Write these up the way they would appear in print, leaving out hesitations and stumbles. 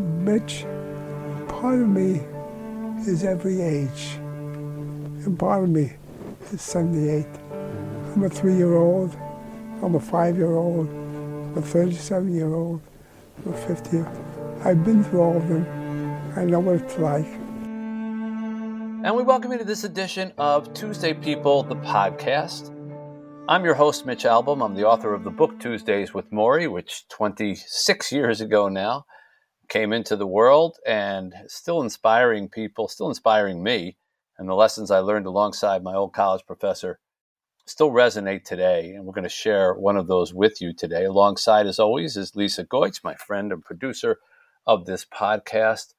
Mitch, part of me is every age, and part of me is 78. I'm a 3-year-old, I'm a 5-year-old, I'm a 37-year-old, I'm a 50-year-old. I've been through all of them. I know what it's like. And we welcome you to this edition of Tuesday People, the podcast. I'm your host, Mitch Albom. I'm the author of the book Tuesdays with Morrie, which 26 years ago now, came into the world and still inspiring people, still inspiring me, and the lessons I learned alongside my old college professor still resonate today, and we're going to share one of those with you today. Alongside, as always, is Lisa Goich, my friend and producer of this podcast.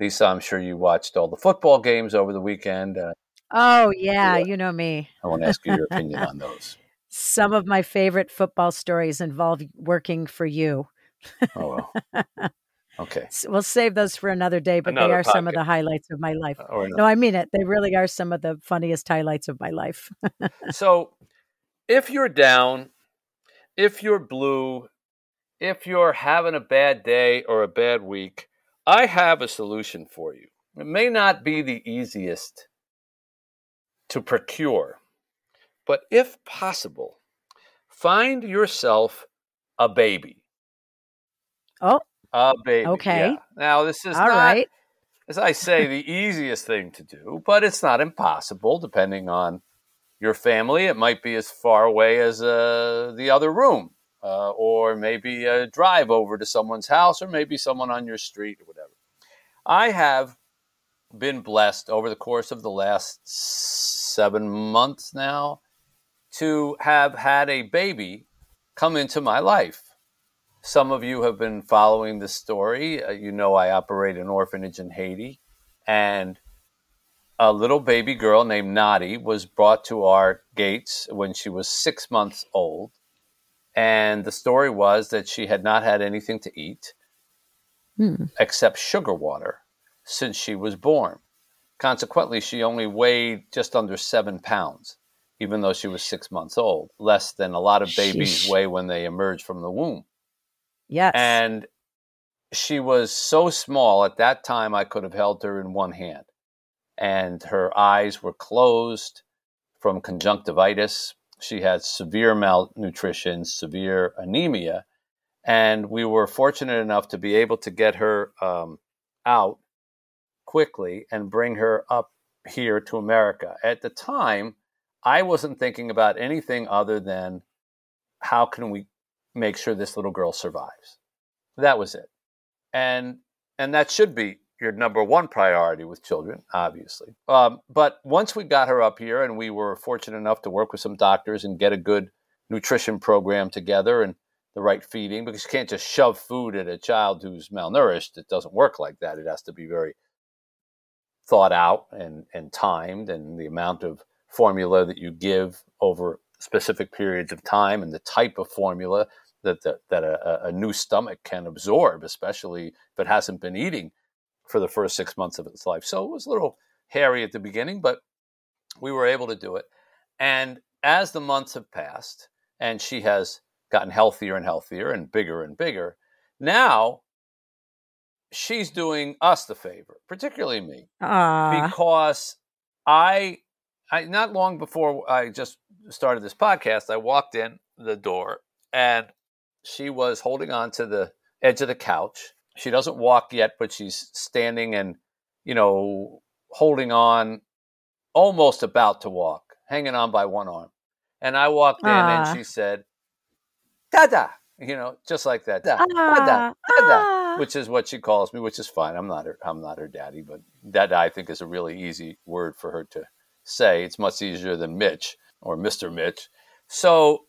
Lisa, I'm sure you watched all the football games over the weekend. You know me. I want to ask you your opinion on those. Some of my favorite football stories involve working for you. Oh, well. Okay. We'll save those for another day, but another they are podcast. Some of the highlights of my life. No, I mean it. They really are some of the funniest highlights of my life. So if you're down, if you're blue, if you're having a bad day or a bad week, I have a solution for you. It may not be the easiest to procure, but if possible, find yourself a baby. Oh. A baby. Okay. Yeah. Now, this is not, as I say, the easiest thing to do, but it's not impossible, depending on your family. It might be as far away as the other room, or maybe a drive over to someone's house, or maybe someone on your street or whatever. I have been blessed over the course of the last 7 months now to have had a baby come into my life. Some of you have been following this story. I operate an orphanage in Haiti, and a little baby girl named Nadi was brought to our gates when she was 6 months old. And the story was that she had not had anything to eat except sugar water since she was born. Consequently, she only weighed just under 7 pounds, even though she was 6 months old, less than a lot of babies weigh when they emerge from the womb. Yes. And she was so small at that time, I could have held her in one hand. And her eyes were closed from conjunctivitis. She had severe malnutrition, severe anemia. And we were fortunate enough to be able to get her out quickly and bring her up here to America. At the time, I wasn't thinking about anything other than how can we make sure this little girl survives. That was it. And that should be your number one priority with children, obviously. But once we got her up here and we were fortunate enough to work with some doctors and get a good nutrition program together and the right feeding, because you can't just shove food at a child who's malnourished. It doesn't work like that. It has to be very thought out and timed, and the amount of formula that you give over specific periods of time and the type of formula that a new stomach can absorb, especially if it hasn't been eating for the first 6 months of its life. So it was a little hairy at the beginning, but we were able to do it. And as the months have passed and she has gotten healthier and healthier and bigger, now she's doing us the favor, particularly me, because I not long before I just started this podcast, I walked in the door and she was holding on to the edge of the couch. She doesn't walk yet, but she's standing and, holding on, almost about to walk, hanging on by one arm. And I walked in and she said, "Dada," just like that. "Dada, dada, dada." which is what she calls me, which is fine. I'm not her daddy, but dada I think is a really easy word for her to say. It's much easier than Mitch or Mr. Mitch. So,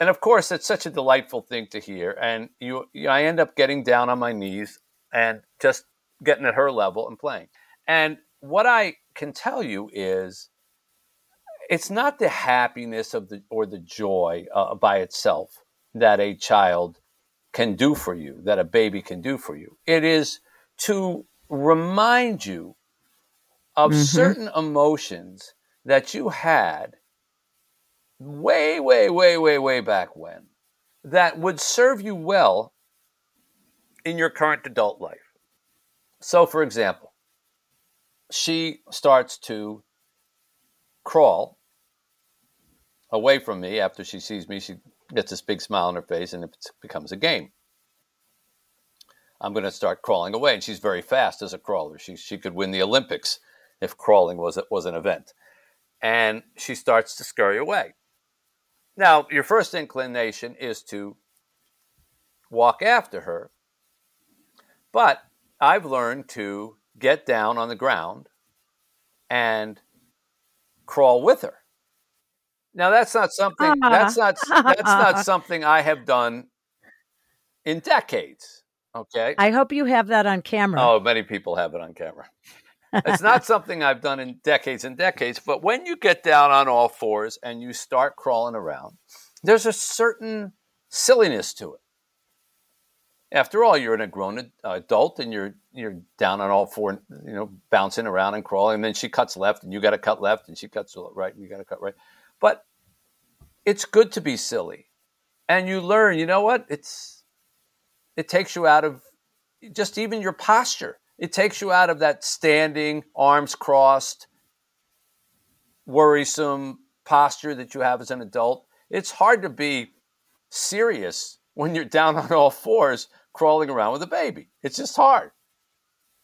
and of course, it's such a delightful thing to hear. And I end up getting down on my knees and just getting at her level and playing. And what I can tell you is, it's not the happiness or the joy by itself that a child can do for you, that a baby can do for you. It is to remind you of certain emotions that you had way, way, way, way, way back when that would serve you well in your current adult life. So, for example, she starts to crawl away from me. After she sees me, she gets this big smile on her face, and it becomes a game. I'm going to start crawling away, and she's very fast as a crawler. She could win the Olympics if crawling was an event. And she starts to scurry away. Now, your first inclination is to walk after her, but I've learned to get down on the ground and crawl with her. Now, that's not something I have done in decades. Okay. I hope you have that on camera. Oh, many people have it on camera. It's not something I've done in decades and decades, but when you get down on all fours and you start crawling around, there's a certain silliness to it. After all, you're a grown adult and you're down on all four, bouncing around and crawling, and then she cuts left and you got to cut left, and she cuts right and you got to cut right. But it's good to be silly. And you learn, you know what? It takes you out of just even your posture. It takes you out of that standing, arms crossed, worrisome posture that you have as an adult. It's hard to be serious when you're down on all fours crawling around with a baby. It's just hard.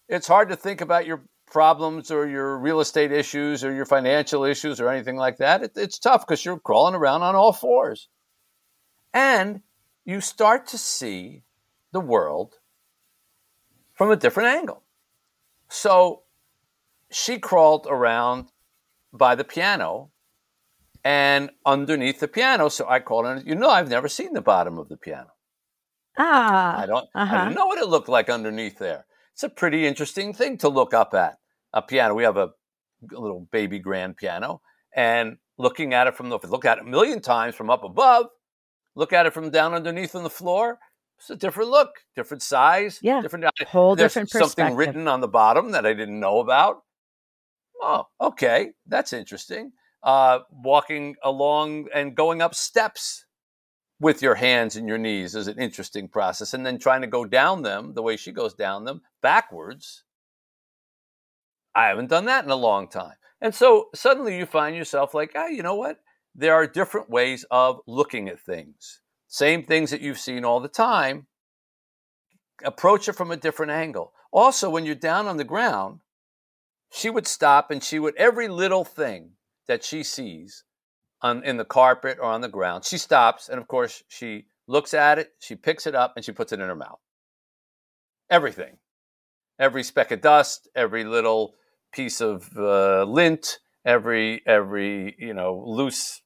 It's hard to think about your problems or your real estate issues or your financial issues or anything like that. It's tough because you're crawling around on all fours. And you start to see the world from a different angle. So she crawled around by the piano and underneath the piano. So I crawled under, I've never seen the bottom of the piano. I don't know what it looked like underneath there. It's a pretty interesting thing to look up at. A piano. We have a little baby grand piano, and looking at it look at it a million times from up above, look at it from down underneath on the floor. It's a different look, different size, different perspective. Something written on the bottom that I didn't know about. Oh, okay, that's interesting. Walking along and going up steps with your hands and your knees is an interesting process. And then trying to go down them the way she goes down them backwards. I haven't done that in a long time. And so suddenly you find yourself like, you know what? There are different ways of looking at things. Same things that you've seen all the time. Approach it from a different angle. Also, when you're down on the ground, she would stop and every little thing that she sees in the carpet or on the ground, she stops, and of course she looks at it, she picks it up, and she puts it in her mouth. Everything. Every speck of dust, every little piece of lint, every loose,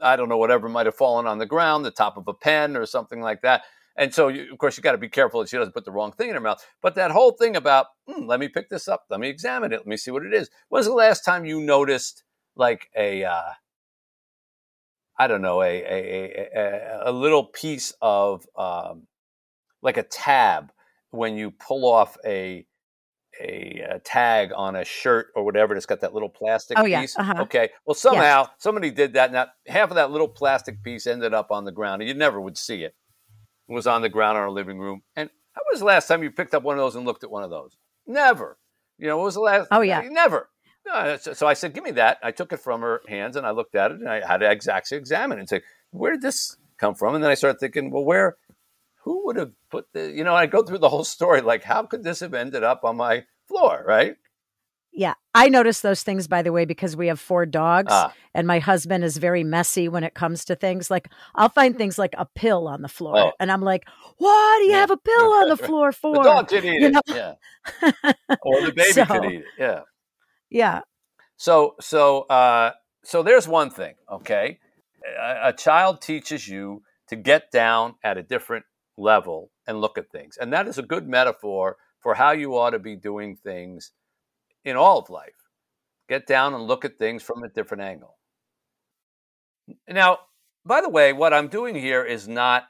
I don't know, whatever might have fallen on the ground, the top of a pen or something like that. And so, of course, you got to be careful that she doesn't put the wrong thing in her mouth. But that whole thing about, let me pick this up, let me examine it, let me see what it is. When was the last time you noticed like a little piece of like a tab when you pull off a tag on a shirt or whatever, and it's got that little plastic piece. Okay. Well, somehow somebody did that, and half of that little plastic piece ended up on the ground, and you never would see it. It was on the ground in our living room. And when was the last time you picked up one of those and looked at one of those? Never. What was the last? Oh yeah. Never. So I said, give me that. I took it from her hands and I looked at it and I had to exactly examine it and say, where did this come from? And then I started thinking, well, who would have put this? I go through the whole story, like, how could this have ended up on my floor, right? Yeah. I notice those things, by the way, because we have 4 dogs and my husband is very messy when it comes to things. Like I'll find things like a pill on the floor and I'm like, what do you have a pill on the floor for? The dog could eat it. Yeah. Or the baby could eat it. Yeah. Yeah. So there's one thing. Okay. A child teaches you to get down at a different level and look at things. And that is a good metaphor for how you ought to be doing things in all of life. Get down and look at things from a different angle. Now, by the way, what I'm doing here is not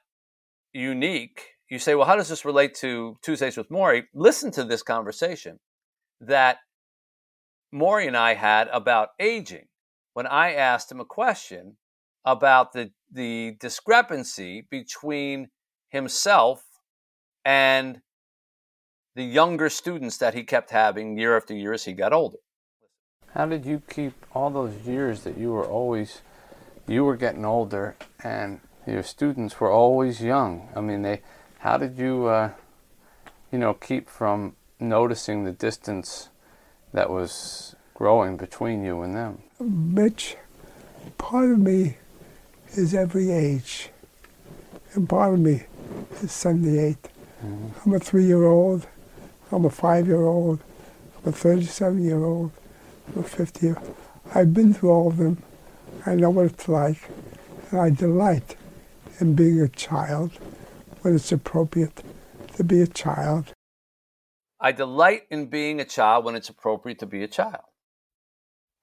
unique. You say, well, how does this relate to Tuesdays with Morrie? Listen to this conversation that Morrie and I had about aging when I asked him a question about the discrepancy between himself and the younger students that he kept having year after year as he got older. How did you keep all those years that you were getting older and your students were always young? I mean, how did you, keep from noticing the distance that was growing between you and them? Mitch, part of me is every age, and part of me is 78. Mm-hmm. I'm a 3-year-old. I'm a 5-year-old, I'm a 37-year-old, I'm a 50-year-old. I've been through all of them. I know what it's like, and I delight in being a child when it's appropriate to be a child. I delight in being a child when it's appropriate to be a child.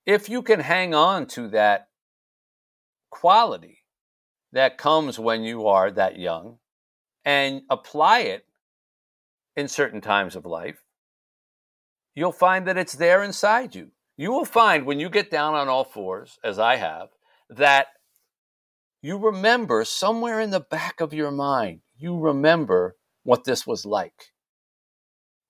If you can hang on to that quality that comes when you are that young and apply it in certain times of life, you'll find that it's there inside you. You will find when you get down on all fours, as I have, that you remember somewhere in the back of your mind, you remember what this was like.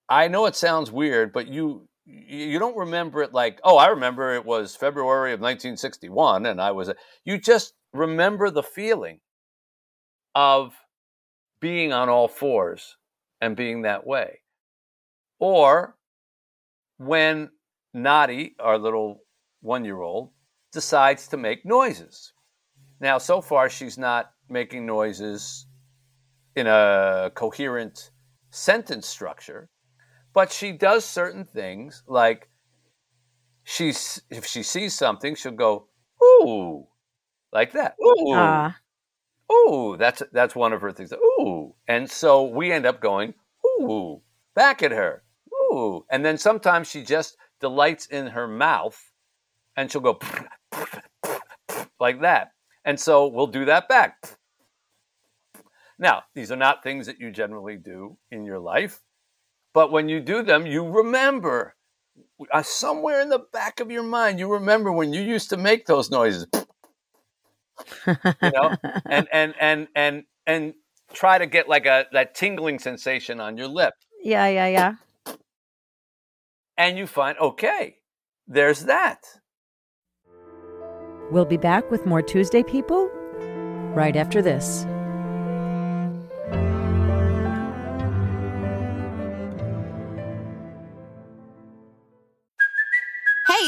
I know it sounds weird, but you don't remember it like, oh, I remember it was February of 1961 and you just remember the feeling of being on all fours and being that way. Or when Nadi, our little 1-year-old, decides to make noises. Now, so far, she's not making noises in a coherent sentence structure, but she does certain things like if she sees something, she'll go, ooh, like that. Ooh. Ooh, that's one of her things. Ooh. And so we end up going, ooh, back at her. Ooh. And then sometimes she just delights in her mouth and she'll go like that. And so we'll do that back. Now, these are not things that you generally do in your life, but when you do them, you remember somewhere in the back of your mind, you remember when you used to make those noises. and try to get like that tingling sensation on your lip. Yeah. And you find, okay, there's that. We'll be back with more Tuesday People right after this.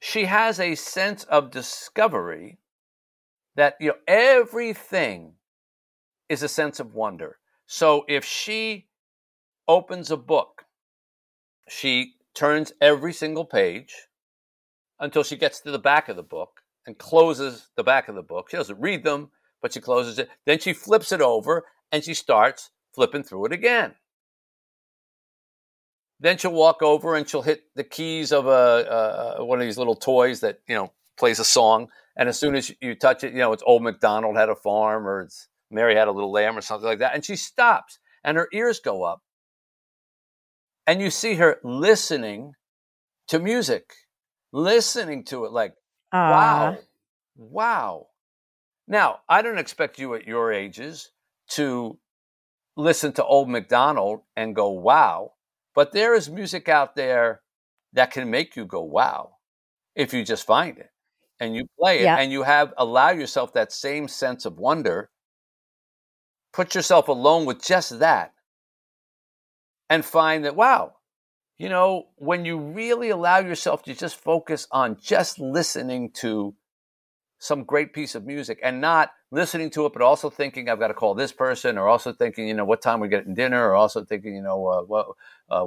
She has a sense of discovery that, you know, everything is a sense of wonder. So if she opens a book, she turns every single page until she gets to the back of the book and closes the back of the book. She doesn't read them, but she closes it. Then she flips it over and she starts flipping through it again. Then she'll walk over and she'll hit the keys of one of these little toys that, you know, plays a song. And as soon as you touch it, you know, it's Old MacDonald Had a Farm, or it's Mary Had a Little Lamb, or something like that. And she stops and her ears go up. And you see her listening to music, listening to it like, wow. Now, I don't expect you at your ages to listen to Old MacDonald and go, wow. But there is music out there that can make you go, wow, if you just find it and you play it and you allow yourself that same sense of wonder. Put yourself alone with just that and find that, wow, you know, when you really allow yourself to just focus on just listening to some great piece of music and not listening to it, but also thinking, I've got to call this person, or also thinking, you know, what time we're getting dinner, or also thinking, you know,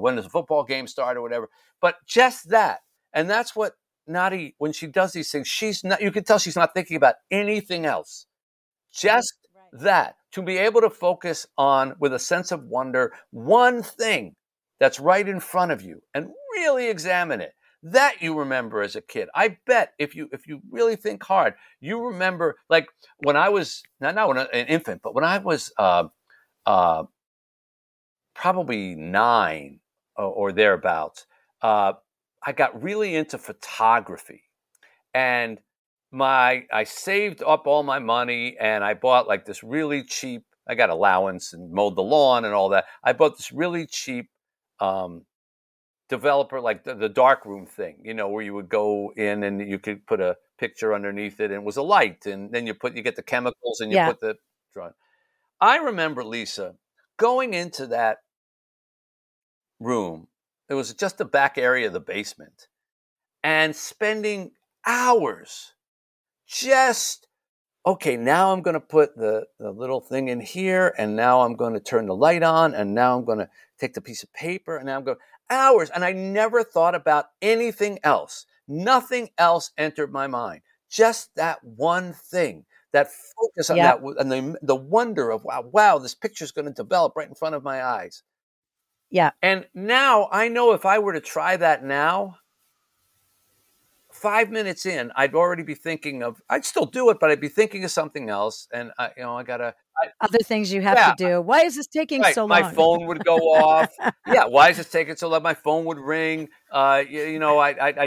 when does the football game start or whatever. But just that. And that's what Nadi, when she does these things, you can tell she's not thinking about anything else. Just that. To be able to focus on, with a sense of wonder, one thing that's right in front of you and really examine it. That you remember as a kid. I bet if you really think hard, you remember, like when I was, not when I, an infant, but when I was probably 9 or thereabouts, I got really into photography, and I saved up all my money, and I bought like this really cheap. I got allowance and mowed the lawn and all that. I bought this really cheap developer, like the dark room thing, you know, where you would go in and you could put a picture underneath it, and it was a light, and then you get the chemicals and you put the drawing. I remember, Lisa, going into that room. It was just the back area of the basement, and spending hours just, okay, now I'm going to put the little thing in here, and now I'm going to turn the light on, and now I'm going to take the piece of paper, and now I'm going hours. And I never thought about anything else. Nothing else entered my mind. Just that one thing, that focus on that, and the wonder of, wow, this picture is going to develop right in front of my eyes. Yeah. And now I know if I were to try that now, 5 minutes in, I'd already be thinking of, I'd still do it, but I'd be thinking of something else. And other things you have to do. Why is this taking so long? My phone would go off. Why is this taking so long? My phone would ring. I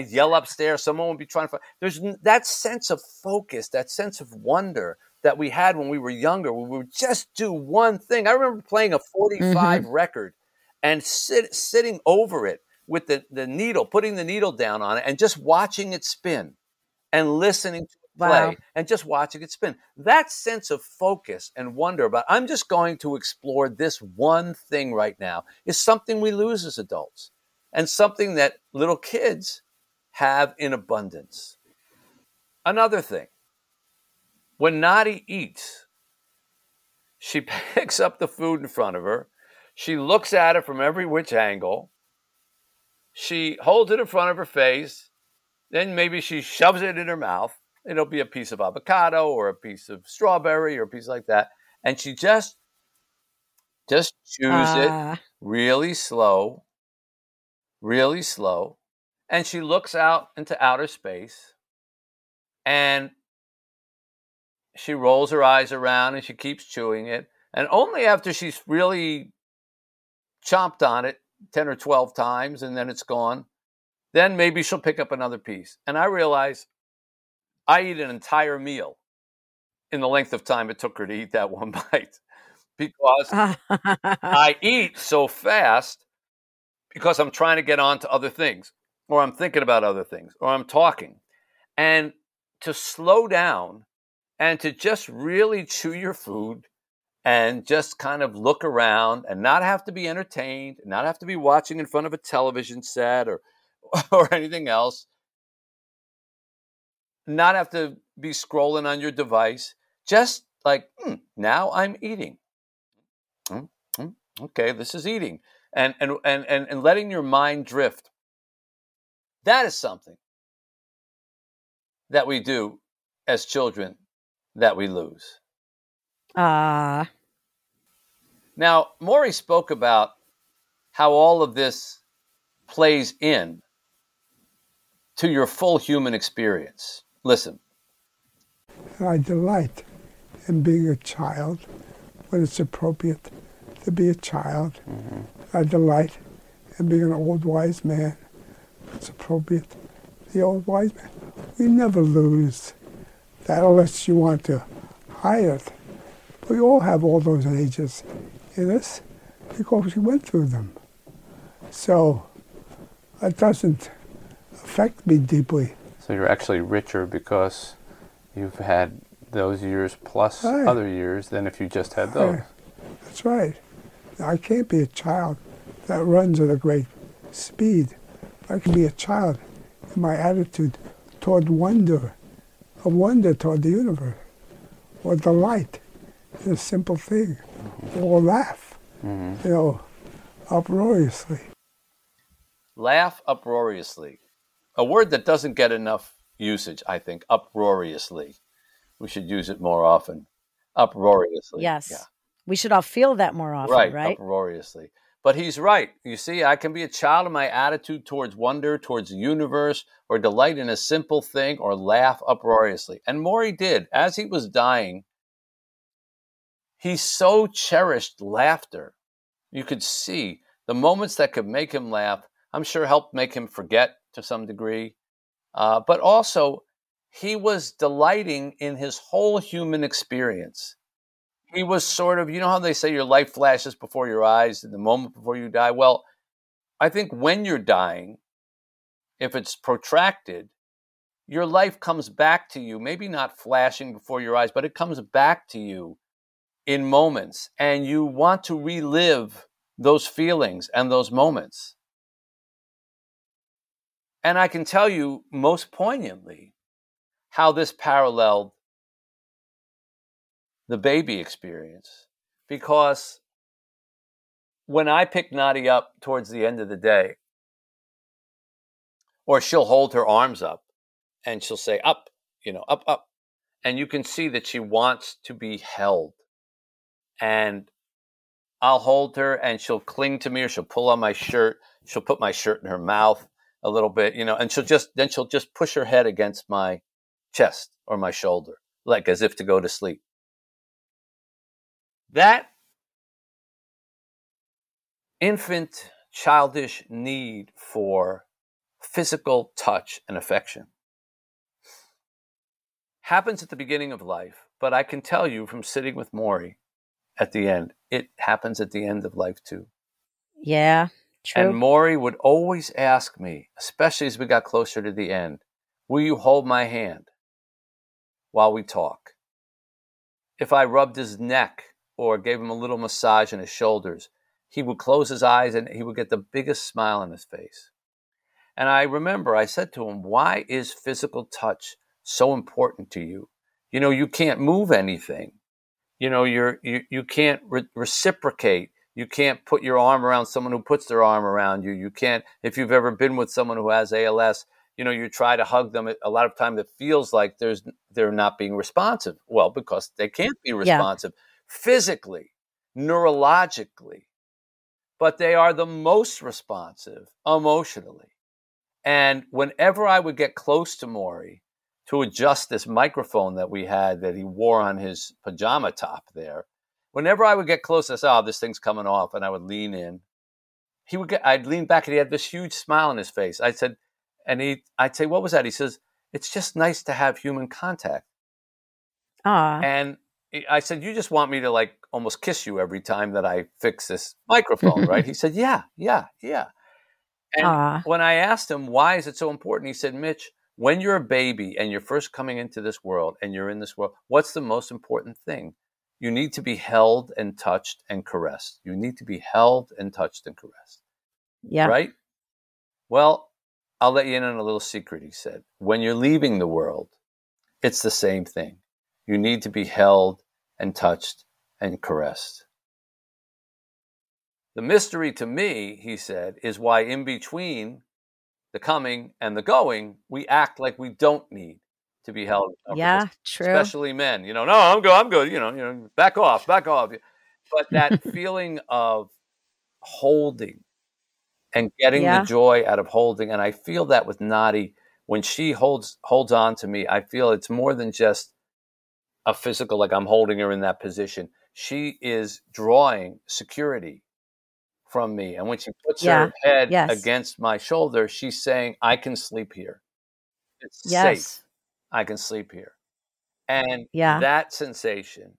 yell upstairs. Someone would be trying to find. There's that sense of focus, that sense of wonder that we had when we were younger. We would just do one thing. I remember playing a 45 record and sitting over it with the needle, putting the needle down on it, and just watching it spin and listening to it play and just watching it spin. That sense of focus and wonder about, I'm just going to explore this one thing right now, is something we lose as adults, and something that little kids have in abundance. Another thing, when Nadi eats, she picks up the food in front of her. She looks at it from every which angle. She holds it in front of her face, then maybe she shoves it in her mouth. It'll be a piece of avocado or a piece of strawberry or a piece like that. And she just chews it really slow. And she looks out into outer space. And she rolls her eyes around and she keeps chewing it. And only after she's really chomped on it 10 or 12 times and then it's gone, then maybe she'll pick up another piece. And I realize I eat an entire meal in the length of time it took her to eat that one bite, because I eat so fast because I'm trying to get on to other things, or I'm thinking about other things, or I'm talking. And to slow down and to just really chew your food and just kind of look around and not have to be entertained, not have to be watching in front of a television set or anything else, not have to be scrolling on your device, just like, now I'm eating. Okay, this is eating. And letting your mind drift. That is something that we do as children that we lose. Now, Morrie spoke about how all of this plays in to your full human experience. Listen. I delight in being a child when it's appropriate to be a child. Mm-hmm. I delight in being an old wise man when it's appropriate, the old wise man. We never lose that unless you want to hide it. We all have all those ages in us because we went through them. So it doesn't affect me deeply. So you're actually richer because you've had those years plus other years than if you just had those. That's right. I can't be a child that runs at a great speed. I can be a child in my attitude toward wonder, a wonder toward the universe, or delight in a simple thing, or laugh, uproariously. Laugh uproariously. A word that doesn't get enough usage, I think, uproariously. We should use it more often. Uproariously. Yes. Yeah. We should all feel that more often, right? Uproariously. But he's right. You see, I can be a child in my attitude towards wonder, towards the universe, or delight in a simple thing, or laugh uproariously. And Morrie did. As he was dying, he so cherished laughter. You could see the moments that could make him laugh, I'm sure helped make him forget to some degree. But also, he was delighting in his whole human experience. He was sort of, you know how they say your life flashes before your eyes in the moment before you die? Well, I think when you're dying, if it's protracted, your life comes back to you, maybe not flashing before your eyes, but it comes back to you in moments. And you want to relive those feelings and those moments. And I can tell you most poignantly how this paralleled the baby experience, because when I pick Nadi up towards the end of the day, or she'll hold her arms up and she'll say, up, up, up. And you can see that she wants to be held. And I'll hold her and she'll cling to me, or she'll pull on my shirt. She'll put my shirt in her mouth a little bit, and she'll just push her head against my chest or my shoulder, like as if to go to sleep. That infant childish need for physical touch and affection happens at the beginning of life, but I can tell you from sitting with Morrie at the end, it happens at the end of life too. Yeah, true. And Morrie would always ask me, especially as we got closer to the end, will you hold my hand while we talk? If I rubbed his neck or gave him a little massage on his shoulders, he would close his eyes and he would get the biggest smile on his face. And I remember I said to him, why is physical touch so important to you? You can't move anything. You can't reciprocate. You can't put your arm around someone who puts their arm around you. You can't, if you've ever been with someone who has ALS, you try to hug them. A lot of times it feels like they're not being responsive. Well, because they can't be responsive. Yeah. Physically, neurologically, but they are the most responsive emotionally. And whenever I would get close to Morrie, to adjust this microphone that we had that he wore on his pajama top there. Whenever I would get close, I said, oh, this thing's coming off, and I would lean in. I'd lean back, and he had this huge smile on his face. I said, I'd say, what was that? He says, it's just nice to have human contact. And I said, you just want me to like almost kiss you every time that I fix this microphone, right? He said, yeah. And when I asked him, why is it so important? He said, Mitch, when you're a baby and you're first coming into this world and you're in this world, what's the most important thing? You need to be held and touched and caressed. You need to be held and touched and caressed. Yeah. Right? Well, I'll let you in on a little secret, he said. When you're leaving the world, it's the same thing. You need to be held and touched and caressed. The mystery to me, he said, is why in between the coming and the going, we act like we don't need to be held. Yeah, true. Especially men, no, I'm good, you know, back off. But that feeling of holding and getting the joy out of holding. And I feel that with Nadi, when she holds on to me, I feel it's more than just a physical, like I'm holding her in that position. She is drawing security from me. And when she puts her head against my shoulder, she's saying, I can sleep here. It's safe. I can sleep here. And that sensation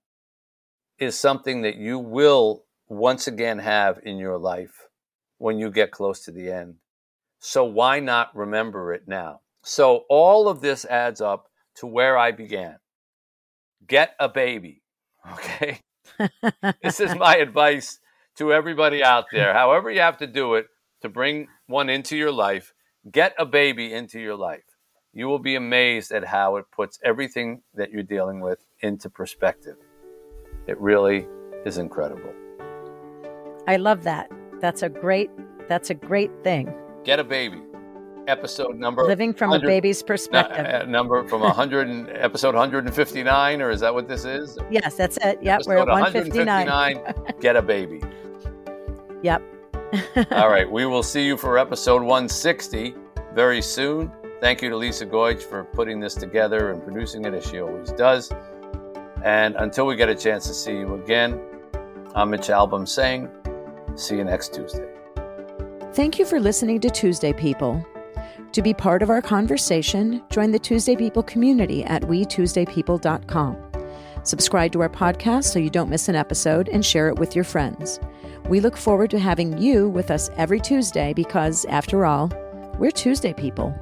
is something that you will once again have in your life when you get close to the end. So why not remember it now? So all of this adds up to where I began. Get a baby, okay? This is my advice to everybody out there. However you have to do it to bring one into your life, get a baby into your life. You will be amazed at how it puts everything that you're dealing with into perspective. It really is incredible. I love that. That's a great thing. Get a baby. Episode number Living from a Baby's Perspective. Number from 100 episode 159, or is that what this is? Yes, that's it. Yep, episode we're at 159. Get a baby. Yep. All right, we will see you for episode 160 very soon. Thank you to Lisa Goich for putting this together and producing it as she always does. And until we get a chance to see you again, I'm Mitch Albom saying, see you next Tuesday. Thank you for listening to Tuesday People. To be part of our conversation, join the Tuesday People community at wetuesdaypeople.com. Subscribe to our podcast so you don't miss an episode and share it with your friends. We look forward to having you with us every Tuesday because, after all, we're Tuesday People.